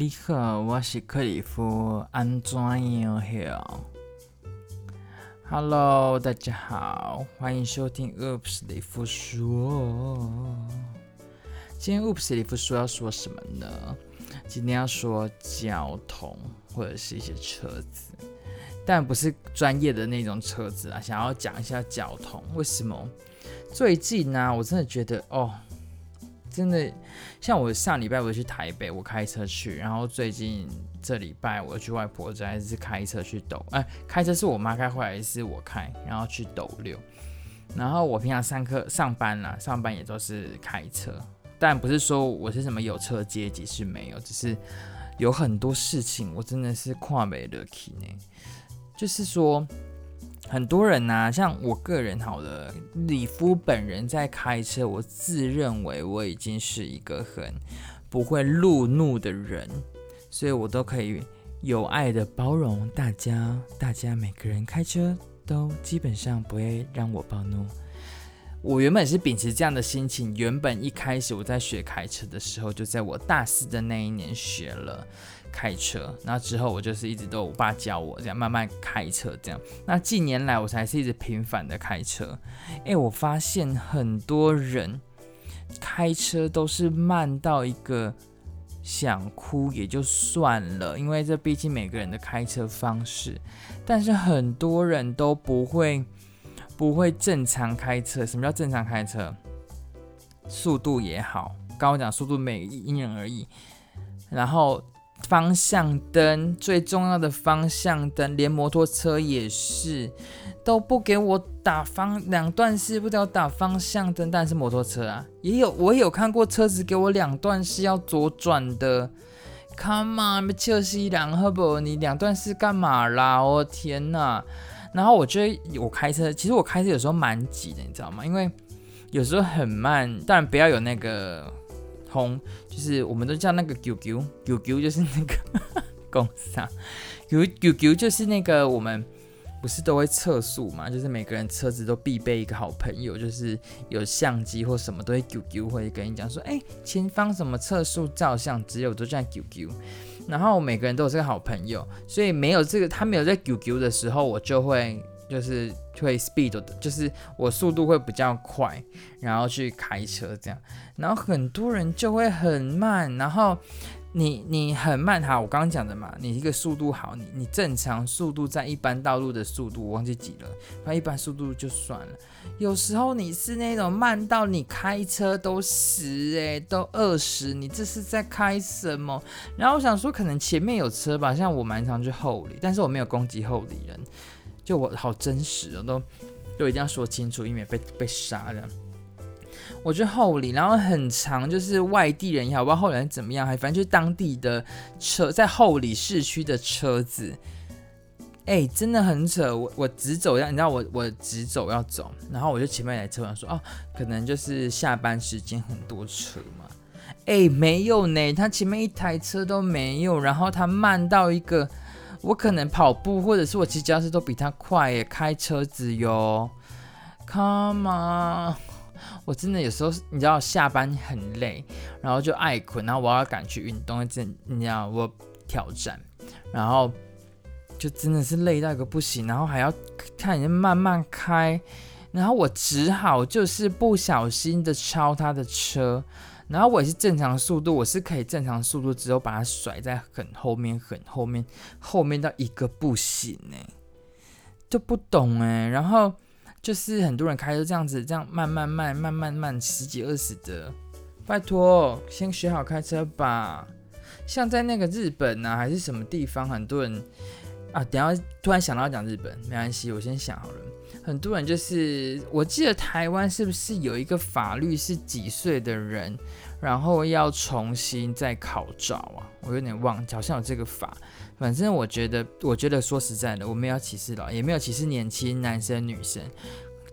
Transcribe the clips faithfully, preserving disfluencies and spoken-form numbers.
你好，我是克里夫，安怎样了 ？Hello， 大家好，欢迎收听 Oops 里夫说。今天 Oops 里夫说要说什么呢？今天要说交通或者是一些车子，但不是专业的那种车子啦。想要讲一下交通，为什么？最近呢、啊，我真的觉得哦。真的，像我上礼拜我去台北，我开车去，然后最近这礼拜我去外婆家，还是开车去斗，哎、呃，开车是我妈开，后来是我开，然后去斗六。然后我平常上课、上班啦，上班也都是开车，但不是说我是什么有车阶级是没有，只是有很多事情我真的是看不下去呢。就是说，很多人啊，像我个人好了，里夫本人在开车，我自认为我已经是一个很不会路怒的人，所以我都可以有爱的包容大家，大家每个人开车都基本上不会让我暴怒。我原本是秉持这样的心情，原本一开始我在学开车的时候，就在我大四的那一年学了开车，然后之后我就是一直都我爸教我这样慢慢开车这样。那近年来我才是一直频繁的开车，哎，我发现很多人开车都是慢到一个想哭也就算了，因为这毕竟每个人的开车方式，但是很多人都不会。不会正常开车，什么叫正常开车？速度也好，刚我讲速度每因人而异。然后方向灯，最重要的方向灯，连摩托车也是，都不给我打方两段式，不给我打方向灯，但是摩托车啊，也有我也有看过车子给我两段式要左转的。Come on， 别笑死人好不好？你两段式干嘛啦？我、哦、天哪！然后我觉得我开车，其实我开车有时候蛮急的，你知道吗？因为有时候很慢，当然不要有那个轰，就是我们都叫那个啾啾啾啾，就是那个公司啊，啾啾啾就是那个我们不是都会测速嘛？就是每个人车子都必备一个好朋友，就是有相机或什么都会啾啾，会跟你讲说，哎，前方什么测速照相，只有都这样啾啾。然后每个人都有这个好朋友，所以没有这个他没有在啾啾的时候，我就会就是会 speed， 就是我速度会比较快，然后去开车这样。然后很多人就会很慢，然后你你很慢哈，我刚刚讲的嘛，你一个速度好，你你正常速度在一般道路的速度，我忘记几了，反正一般速度就算了。有时候你是那种慢到你开车都十哎，都二十，你这是在开什么？然后我想说，可能前面有车吧，像我蛮常去后里，但是我没有攻击后里人，就我好真实，我都都一定要说清楚，以免被被杀了。我去后里，然后很常就是外地人也好，不知道后里人怎么样，反正就是当地的车，在后里市区的车子，哎、欸，真的很扯。我我直走要，你知道我我直走要走，然后我就前面来车上说，哦，可能就是下班时间很多车嘛，哎、欸，没有呢，他前面一台车都没有，然后他慢到一个，我可能跑步或者是我骑脚踏车都比他快耶，开车子哟 ，Come on。我真的有时候，你知道下班很累，然后就爱睏，然后我要赶去运动，真你知道我挑战，然后就真的是累到一个不行，然后还要看人慢慢开，然后我只好就是不小心的超他的车，然后我也是正常速度，我是可以正常速度之后把他甩在很后面，很后面，后面到一个不行哎、欸，就不懂哎、欸，然后。就是很多人开车这样子，这样慢慢慢慢慢慢十几二十的，拜托，先学好开车吧。像在那个日本啊，还是什么地方，很多人啊，等一下突然想到讲日本，没关系，我先想好了。很多人就是，我记得台湾是不是有一个法律是几岁的人，然后要重新再考照啊？我有点忘记，好像有这个法。反正我觉得，我觉得说实在的，我没有要歧视老，也没有歧视年轻男生女生，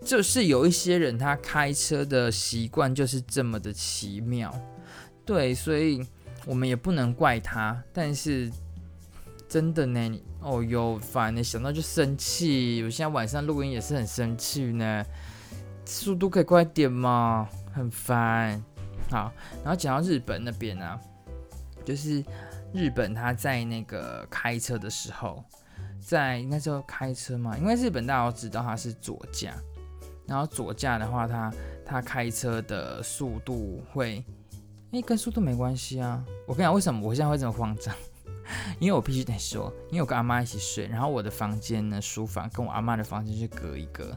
就是有一些人他开车的习惯就是这么的奇妙，对，所以我们也不能怪他。但是真的呢，哦哟，烦呢，想到就生气。我现在晚上录音也是很生气呢，速度可以快点吗？很烦。好，然后讲到日本那边啊，就是。日本他在那个开车的时候，在应该是开车嘛，因为日本大家都知道他是左驾，然后左驾的话他，他开车的速度会，哎、欸，跟速度没关系啊。我跟你讲，为什么我现在会这么慌张？因为我必须得说，因为我跟阿妈一起睡，然后我的房间呢，书房跟我阿妈的房间是隔一个，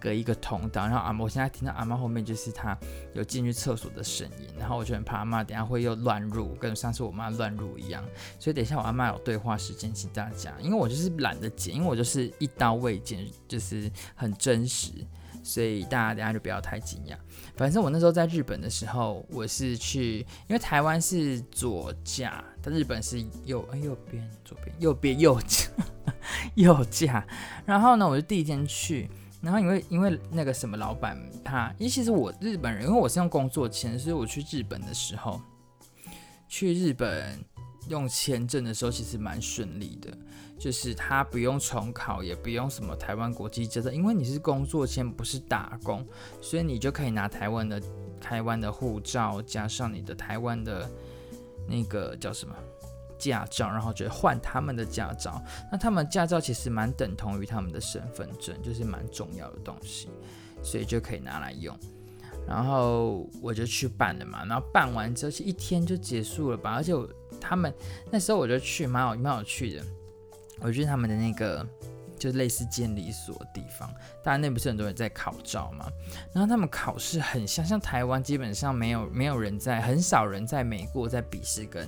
隔一个通道。然后阿妈，我现在听到阿妈后面就是她有进去厕所的声音，然后我就很怕阿妈等一下会又乱入，跟上次我妈乱入一样。所以等一下我阿妈有对话时间，请大家，因为我就是懒得剪，因为我就是一刀未剪，就是很真实，所以大家等一下就不要太惊讶。反正我那时候在日本的时候，我是去，因为台湾是左驾，但日本是右，哎、欸，右边，左边，右边，右驾，右驾。然后呢，我就第一天去，然后因为因为那个什么老板他，因为其实我日本人，因为我是用工作签，所以我去日本的时候，去日本用签证的时候其实蛮顺利的。就是他不用重考，也不用什么台湾国际驾照，因为你是工作签，不是打工，所以你就可以拿台湾的台湾的护照，加上你的台湾的那个叫什么驾照，然后就换他们的驾照。那他们驾照其实蛮等同于他们的身份证，就是蛮重要的东西，所以就可以拿来用。然后我就去办了嘛，然后办完之后一天就结束了吧，而且我他们那时候我就去，蛮有蛮有趣的。我去他们的那个就类似监理所的地方，当然那不是很多人在考照嘛。然后他们考试很像，像台湾基本上没有没有人在，很少人在美国在笔试跟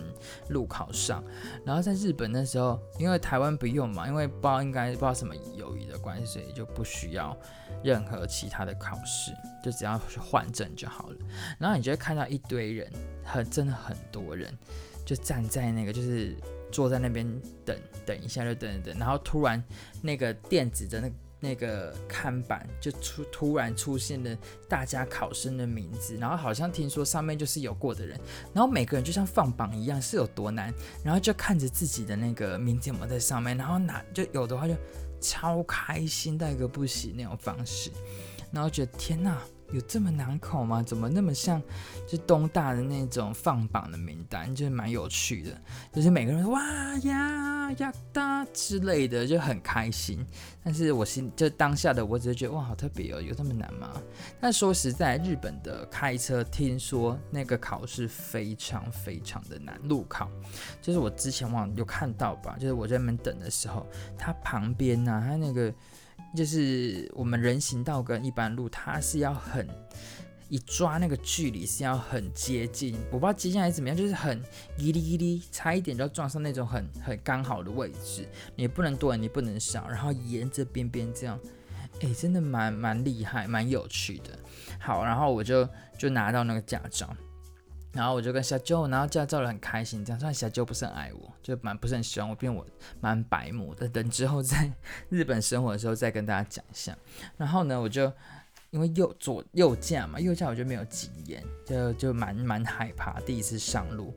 路考上。然后在日本那时候，因为台湾不用嘛，因为不知道应该不知道什么友谊的关系，所以就不需要任何其他的考试，就只要换证就好了。然后你就会看到一堆人，很真的很多人，就站在那个就是。坐在那边等等一下，就等等等，然后突然那个电子的那那个看板就出突然出现了大家考生的名字，然后好像听说上面就是有过的人，然后每个人就像放榜一样，是有多难，然后就看着自己的那个名字有没有在上面，然后拿就有的话就超开心到一个不行那种方式，然后觉得天哪。有这么难考吗？怎么那么像就东大的那种放榜的名单，就是蛮有趣的，就是每个人哇呀呀哒之类的，就很开心。但是我心就当下的我只是觉得哇，好特别哦，有这么难吗？但说实在，日本的开车听说那个考试非常非常的难，路考就是我之前忘了有看到吧，就是我在那边等的时候，它旁边啊，它那个。就是我们人行道跟一般路，它是要很一抓那个距离是要很接近，我不知道接下来怎么样，就是很一哩一哩，差一点就要撞上那种很很刚好的位置，你不能多，你不能少，然后沿着边边这样，哎、欸，真的蛮蛮厉害，蛮有趣的。好，然后我就就拿到那个驾照。然后我就跟小舅拿到驾照了，很开心。这样，虽然小舅不是很爱我，就蛮不是很喜欢我，变我蛮白目的。等之后在日本生活的时候再跟大家讲一下。然后呢，我就因为右左右驾嘛，右驾我就没有经验，就就蛮蛮害怕，第一次上路。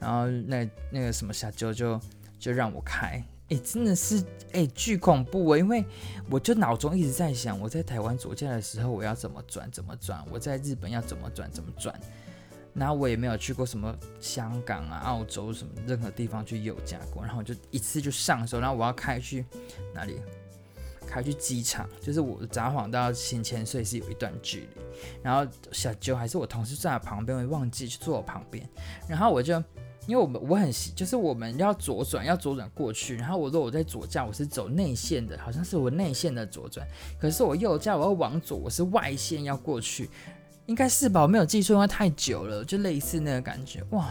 然后那那个什么小舅就就让我开。哎、欸，真的是哎、欸，巨恐怖啊！因为我就脑中一直在想，我在台湾左驾的时候我要怎么转怎么转，我在日本要怎么转怎么转。然后我也没有去过什么香港啊、澳洲什么任何地方去右驾过，然后我就一次就上手，然后我要开去哪里？开去机场，就是我札幌到新千岁是有一段距离。然后小舅还是我同事坐在旁边，我忘记就坐我旁边，然后我就。因为我们我很就是我们要左转要左转过去，然后我如果我在左驾我是走内线的，好像是我内线的左转，可是我右驾我要往左，我是外线要过去，应该是吧？我没有记错，因为太久了，就类似那个感觉。哇，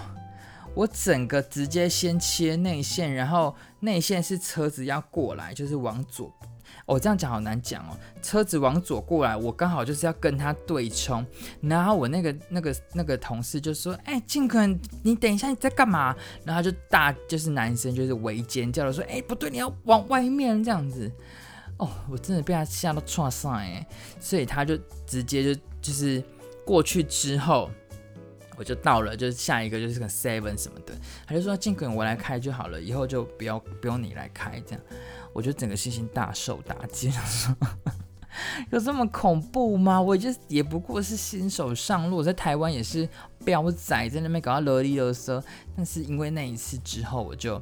我整个直接先切内线，然后内线是车子要过来，就是往左。哦，这样讲好难讲哦。车子往左过来，我刚好就是要跟他对冲，然后我那个那个那个同事就说：“哎、欸，靖肯，你等一下，你在干嘛？”然后他就大就是男生就是围尖叫的说：“哎、欸，不对，你要往外面这样子。”哦，我真的被他吓到唰上哎，所以他就直接就就是过去之后。我就到了，就是下一个就是个 seven 什么的，他就说靖肯我来开就好了，以后就不要不用你来开这样，我就整个心情大受打击，想说有这么恐怖吗？我就也不过是新手上路，我在台湾也是飙仔，在那边搞到啰里啰嗦。但是因为那一次之后，我就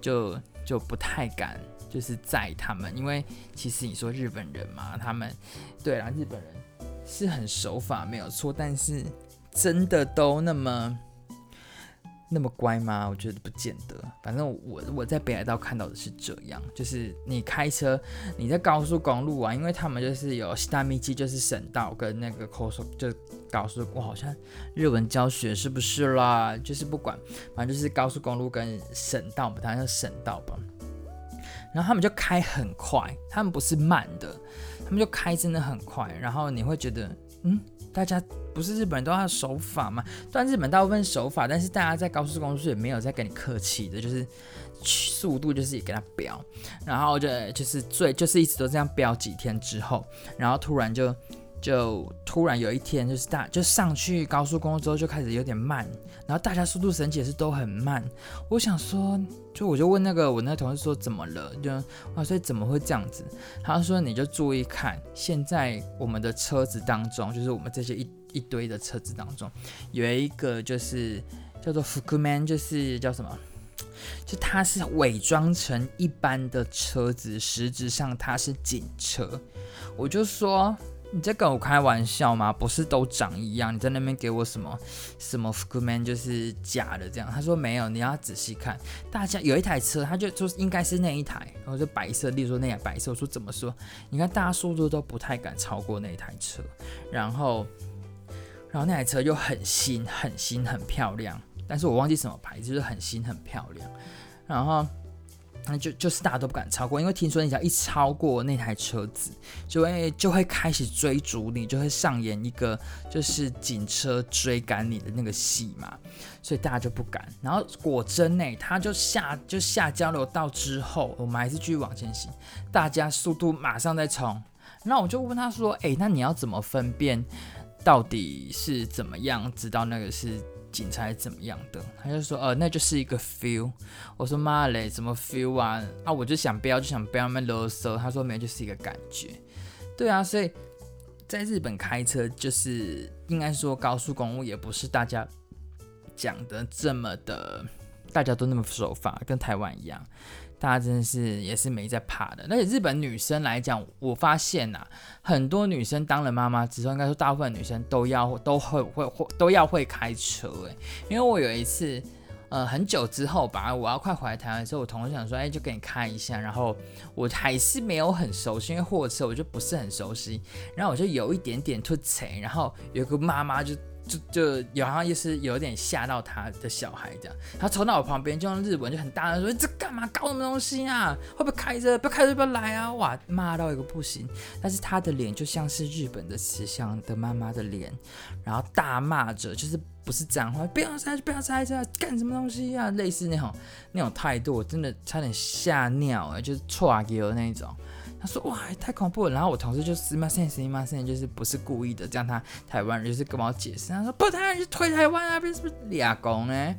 就就不太敢，就是载他们，因为其实你说日本人嘛，他们对啦，日本人是很守法没有错，但是真的都那么那么乖吗？我觉得不见得。反正 我, 我在北海道看到的是这样，就是你开车，你在高速公路啊，因为他们就是有下道就是省道跟那个高速，就高速，我好像日文教学是不是啦？就是不管，反正就是高速公路跟省道，不太像省道吧。然后他们就开很快，他们不是慢的，他们就开真的很快，然后你会觉得，嗯。大家不是日本人都要守法吗？虽然日本大部分守法，但是大家在高速公路也没有在跟你客气的，就是速度就是也给他飙，然后就就是最就是一直都这样飙几天之后，然后突然就就突然有一天就是大就上去高速公路之后就开始有点慢，然后大家速度神奇也是都很慢。我想说，就我就问那个我那个同事说怎么了，就哇所以怎么会这样子？他说你就注意看，现在我们的车子当中，就是我们这些 一, 一堆的车子当中，有一个就是叫做福克曼，就是叫什么？就它是伪装成一般的车子，实质上它是警车。我就说。你在跟我开玩笑吗？不是都长一样？你在那边给我什么什么 Fukuman 就是假的这样？他说没有，你要仔细看。大家有一台车，他就说应该是那一台，然后就白色，例如说那台白色。我说怎么说？你看大家速度都不太敢超过那台车，然后，然后那台车又很新，很新，很漂亮。但是我忘记什么牌子，就是很新，很漂亮。然后。就, 就是大家都不敢超过，因为听说你只要一超过那台车子，就会就会开始追逐你，就会上演一个就是警车追赶你的那个戏嘛，所以大家就不敢。然后果真呢、欸，他就下就下交流道之后，我们还是继续往前行，大家速度马上再冲。那我就问他说：“哎、欸，那你要怎么分辨到底是怎么样，知道那个是？”警察怎么样的？他就说，呃，那就是一个 feel。我说妈嘞，什么 feel 啊？啊，我就想不要，就想不要那么啰嗦。他说没有，就是一个感觉。对啊，所以在日本开车，就是应该说高速公路也不是大家讲的这么的，大家都那么守法，跟台湾一样，大家真的是也是没在怕的。而且日本女生来讲，我发现啊，很多女生当了妈妈之后，应该说大部分女生都要都会会都要会开车、欸、因为我有一次，呃，很久之后吧，我要快回来台湾的时候，我同事想说，哎、欸，就给你开一下，然后我还是没有很熟悉，因为货车我就不是很熟悉，然后我就有一点点突贼，然后有个妈妈就。就, 就然后也是有点吓到他的小孩这样，他冲到我旁边就用日文就很大声说：“这干嘛搞什么东西啊？会不会开车？不要开车，不要来啊！”哇，骂到一个不行。但是他的脸就像是日本的慈祥的妈妈的脸，然后大骂着，就是不是脏话，不要塞车，不要塞车，干什么东西啊？类似那种那种态度，我真的差点吓尿哎、欸，就是唰给我那一种。他说：“哇，太恐怖了！”然后我同事就死嘛死死嘛死，就是不是故意的，这样他台湾人就是跟我解释，他说：“不，台湾人就推台湾啊，是不是俩公呢？”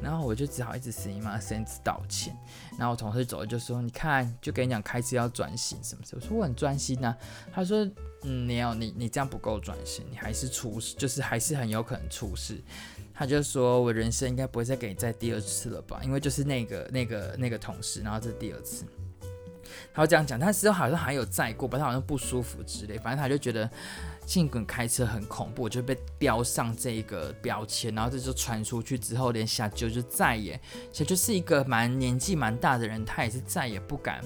然后我就只好一直死嘛死，一直道歉。然后我同事走了就说：“你看，就跟你讲开车要专心什么什么。”我说：“我很专心啊。”他说：“嗯，没有你，你这样不够专心，你还是出事，就是还是很有可能出事。”他就说：“我人生应该不会再给你再第二次了吧？因为就是那个那个那个同事，然后这是第二次。”他这样讲，但是好像还有载过，但他好像不舒服之类，反正他就觉得尽管开车很恐怖，就被标上这一个标签，然后这就传出去之后，连小舅就再也，小舅是一个蛮年纪蛮大的人，他也是再也不敢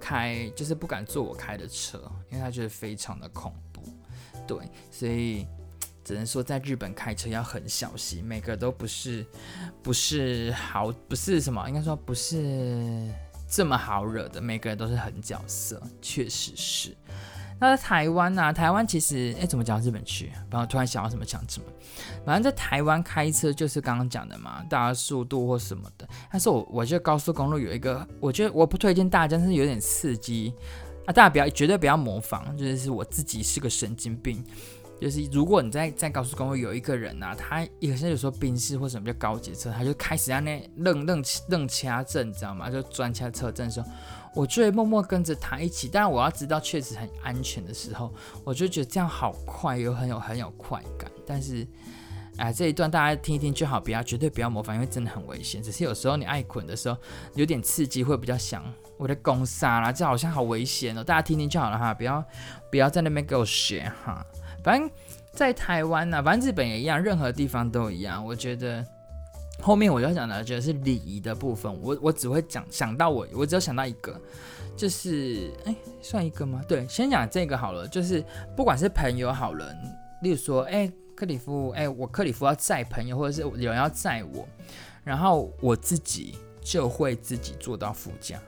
开，就是不敢坐我开的车，因为他觉得非常的恐怖。对，所以只能说在日本开车要很小心，每个都不是不是好，不是什么，应该说不是。这么好惹的，每个人都是狠角色，确实是。那在台湾啊，台湾其实，哎、欸，怎么讲到日本去？不然我突然想到什么讲什么。反正在台湾开车就是刚刚讲的嘛，大家速度或什么的。但是我我觉得高速公路有一个，我觉得我不推荐大家，但是有点刺激啊，大家不要绝对不要模仿，就是我自己是个神经病。就是如果你在在高速公路有一个人啊，他有些有时候宾士或什么比较高级车，他就开始在那愣愣愣掐阵，你知道吗？就专掐车阵的时候，我就会默默跟着他一起。当然我要知道确实很安全的时候，我就觉得这样好快，又很有很有快感。但是，哎，这一段大家听一听就好，不要绝对不要模仿，因为真的很危险。只是有时候你爱睏的时候，有点刺激会比较想。我在攻杀啦，这好像好危险哦！大家听听就好了哈，不要不要在那边给我学哈。反正在台湾啊，反正日本也一样，任何地方都一样。我觉得后面我要讲的，觉得是礼仪的部分。我我只会讲想到我，我只有想到一个，就是哎、欸，算一个吗？对，先讲这个好了。就是不管是朋友好了，例如说，哎、欸，克里夫，哎、欸，我克里夫要载朋友，或者是有人要载我，然后我自己就会自己坐到副驾。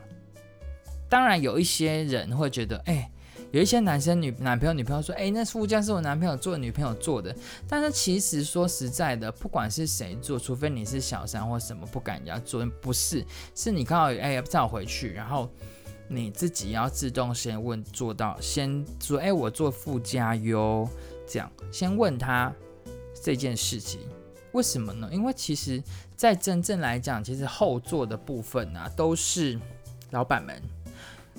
当然有一些人会觉得，哎、欸，有一些男生女男朋友女朋友说，哎、欸，那副驾是我男朋友坐，女朋友坐的。但是其实说实在的，不管是谁坐，除非你是小三或什么不敢人家坐，不是，是你刚好哎载我回去，然后你自己要自动先问坐到，先说，哎、欸，我坐副驾哟，这样先问他这件事情。为什么呢？因为其实，在真正来讲，其实后座的部分啊，都是老板们。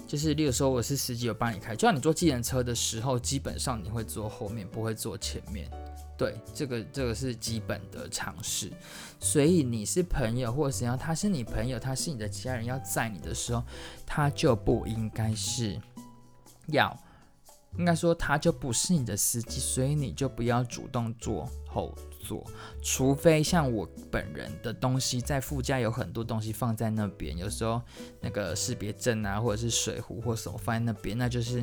就是，例如说我是司机，我帮你开。就像你坐计程车的时候，基本上你会坐后面，不会坐前面。对，这个这个是基本的常识。所以你是朋友，或者怎样，他是你朋友，他是你的家人，要载你的时候，他就不应该是要，应该说他就不是你的司机，所以你就不要主动坐后座，除非像我本人的东西在副驾有很多东西放在那边，有时候那个识别证啊，或者是水壶或手放在那边，那就是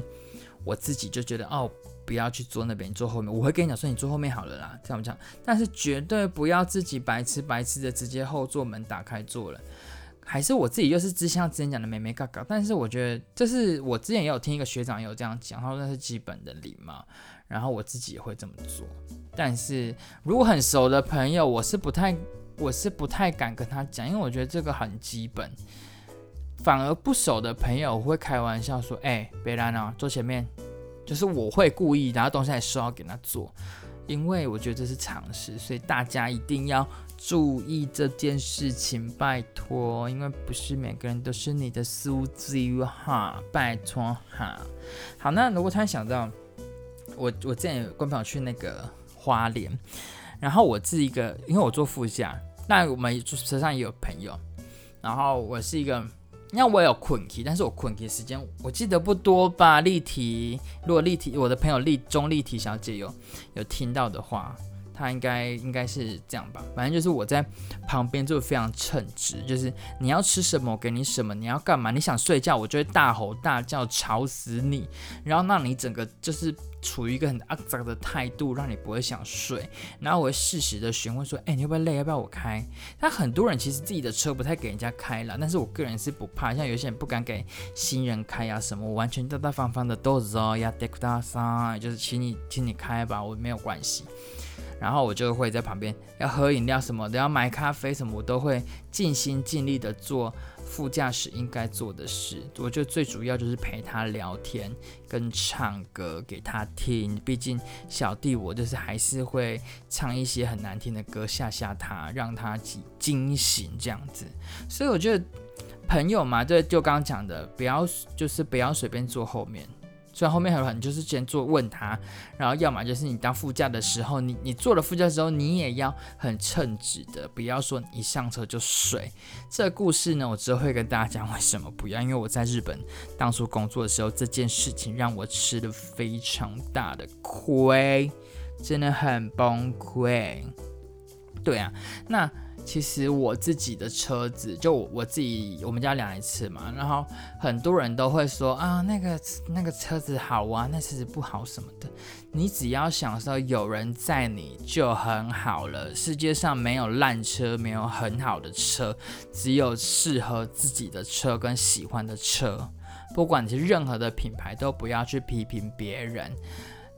我自己就觉得哦，不要去坐那边，你坐后面。我会跟你讲说你坐后面好了啦，这样讲。但是绝对不要自己白痴白痴的直接后座门打开坐了。还是我自己就是之像之前讲的妹妹嘎嘎，但是我觉得这是我之前也有听一个学长也有这样讲，他说那是基本的礼貌，然后我自己也会这么做。但是如果很熟的朋友，我是不太我是不太敢跟他讲，因为我觉得这个很基本。反而不熟的朋友，我会开玩笑说：“哎、欸，别拦啊，坐前面。”就是我会故意拿东西来收给他做，因为我觉得这是常识，所以大家一定要注意这件事情，拜托，因为不是每个人都是你的司机哈，拜托哈。好，那如果突然想到，我我之前有跟朋友去那个花莲，然后我是一个，因为我坐副驾，那我们车上也有朋友，然后我是一个，那我也有困起，但是我困起的时间我记得不多吧。立体，如果立体，我的朋友立中立体小姐有有听到的话。他应该应该是这样吧，反正就是我在旁边就非常称职，就是你要吃什么我给你什么，你要干嘛，你想睡觉我就会大吼大叫吵死你，然后让你整个就是处于一个很肮脏的态度，让你不会想睡。然后我会适时的询问说，哎、欸，你会不会累，要不要我开？但很多人其实自己的车不太给人家开啦，但是我个人是不怕，像有些人不敢给新人开啊什么，我完全大大方方的都说呀，得ください，就是请你请你开吧，我没有关系。然后我就会在旁边要喝饮料什么的，要买咖啡什么，我都会尽心尽力的做副驾驶应该做的事。我觉得最主要就是陪他聊天跟唱歌给他听，毕竟小弟我就是还是会唱一些很难听的歌吓吓他，让他惊醒这样子。所以我觉得朋友嘛，对，就刚刚讲的，不要就是不要随便坐后面。所以后面很很就是先做问他，然后要么就是你当副驾的时候，你你坐了副驾的时候，你也要很称职的，不要说你一上车就睡。这个故事呢，我之后会跟大家讲为什么不要，因为我在日本当初工作的时候，这件事情让我吃了非常大的亏，真的很崩溃。对啊，那其实我自己的车子，就 我, 我自己，我们家两台车嘛，然后很多人都会说啊，那个那个车子好啊，那车子不好什么的。你只要想说有人载你就很好了，世界上没有烂车，没有很好的车，只有适合自己的车跟喜欢的车。不管你是任何的品牌，都不要去批评别人。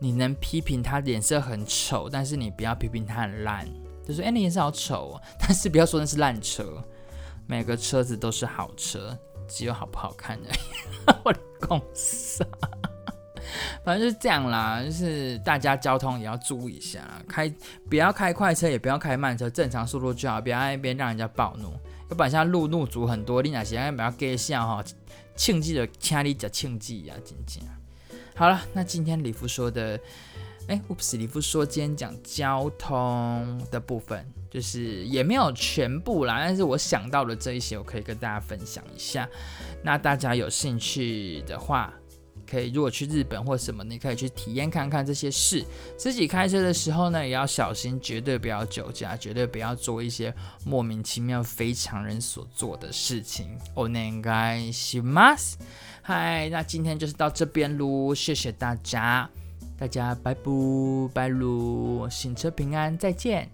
你能批评他脸色很丑，但是你不要批评他很烂。就说哎，你颜色好丑哦，但是不要说那是烂车，每个车子都是好车，只有好不好看而已。我的公司，反正就是这样啦，就是大家交通也要注意一下啦，开不要开快车，也不要开慢车，正常速度就好，不要在那边让人家暴怒。要不然现在路怒族很多，你若是要不要给笑吼，庆忌就请你吃庆忌啊，真正。好了，那今天里夫说的，哎、欸、，Oops， 里夫说今天讲交通的部分，就是也没有全部啦，但是我想到的这一些，我可以跟大家分享一下。那大家有兴趣的话，可以如果去日本或什么，你可以去体验看看这些事。自己开车的时候呢，也要小心，绝对不要酒驾，绝对不要做一些莫名其妙非常人所做的事情。お願いします。嗨，那今天就是到这边喽，谢谢大家，大家拜拜拜喽，行车平安，再见。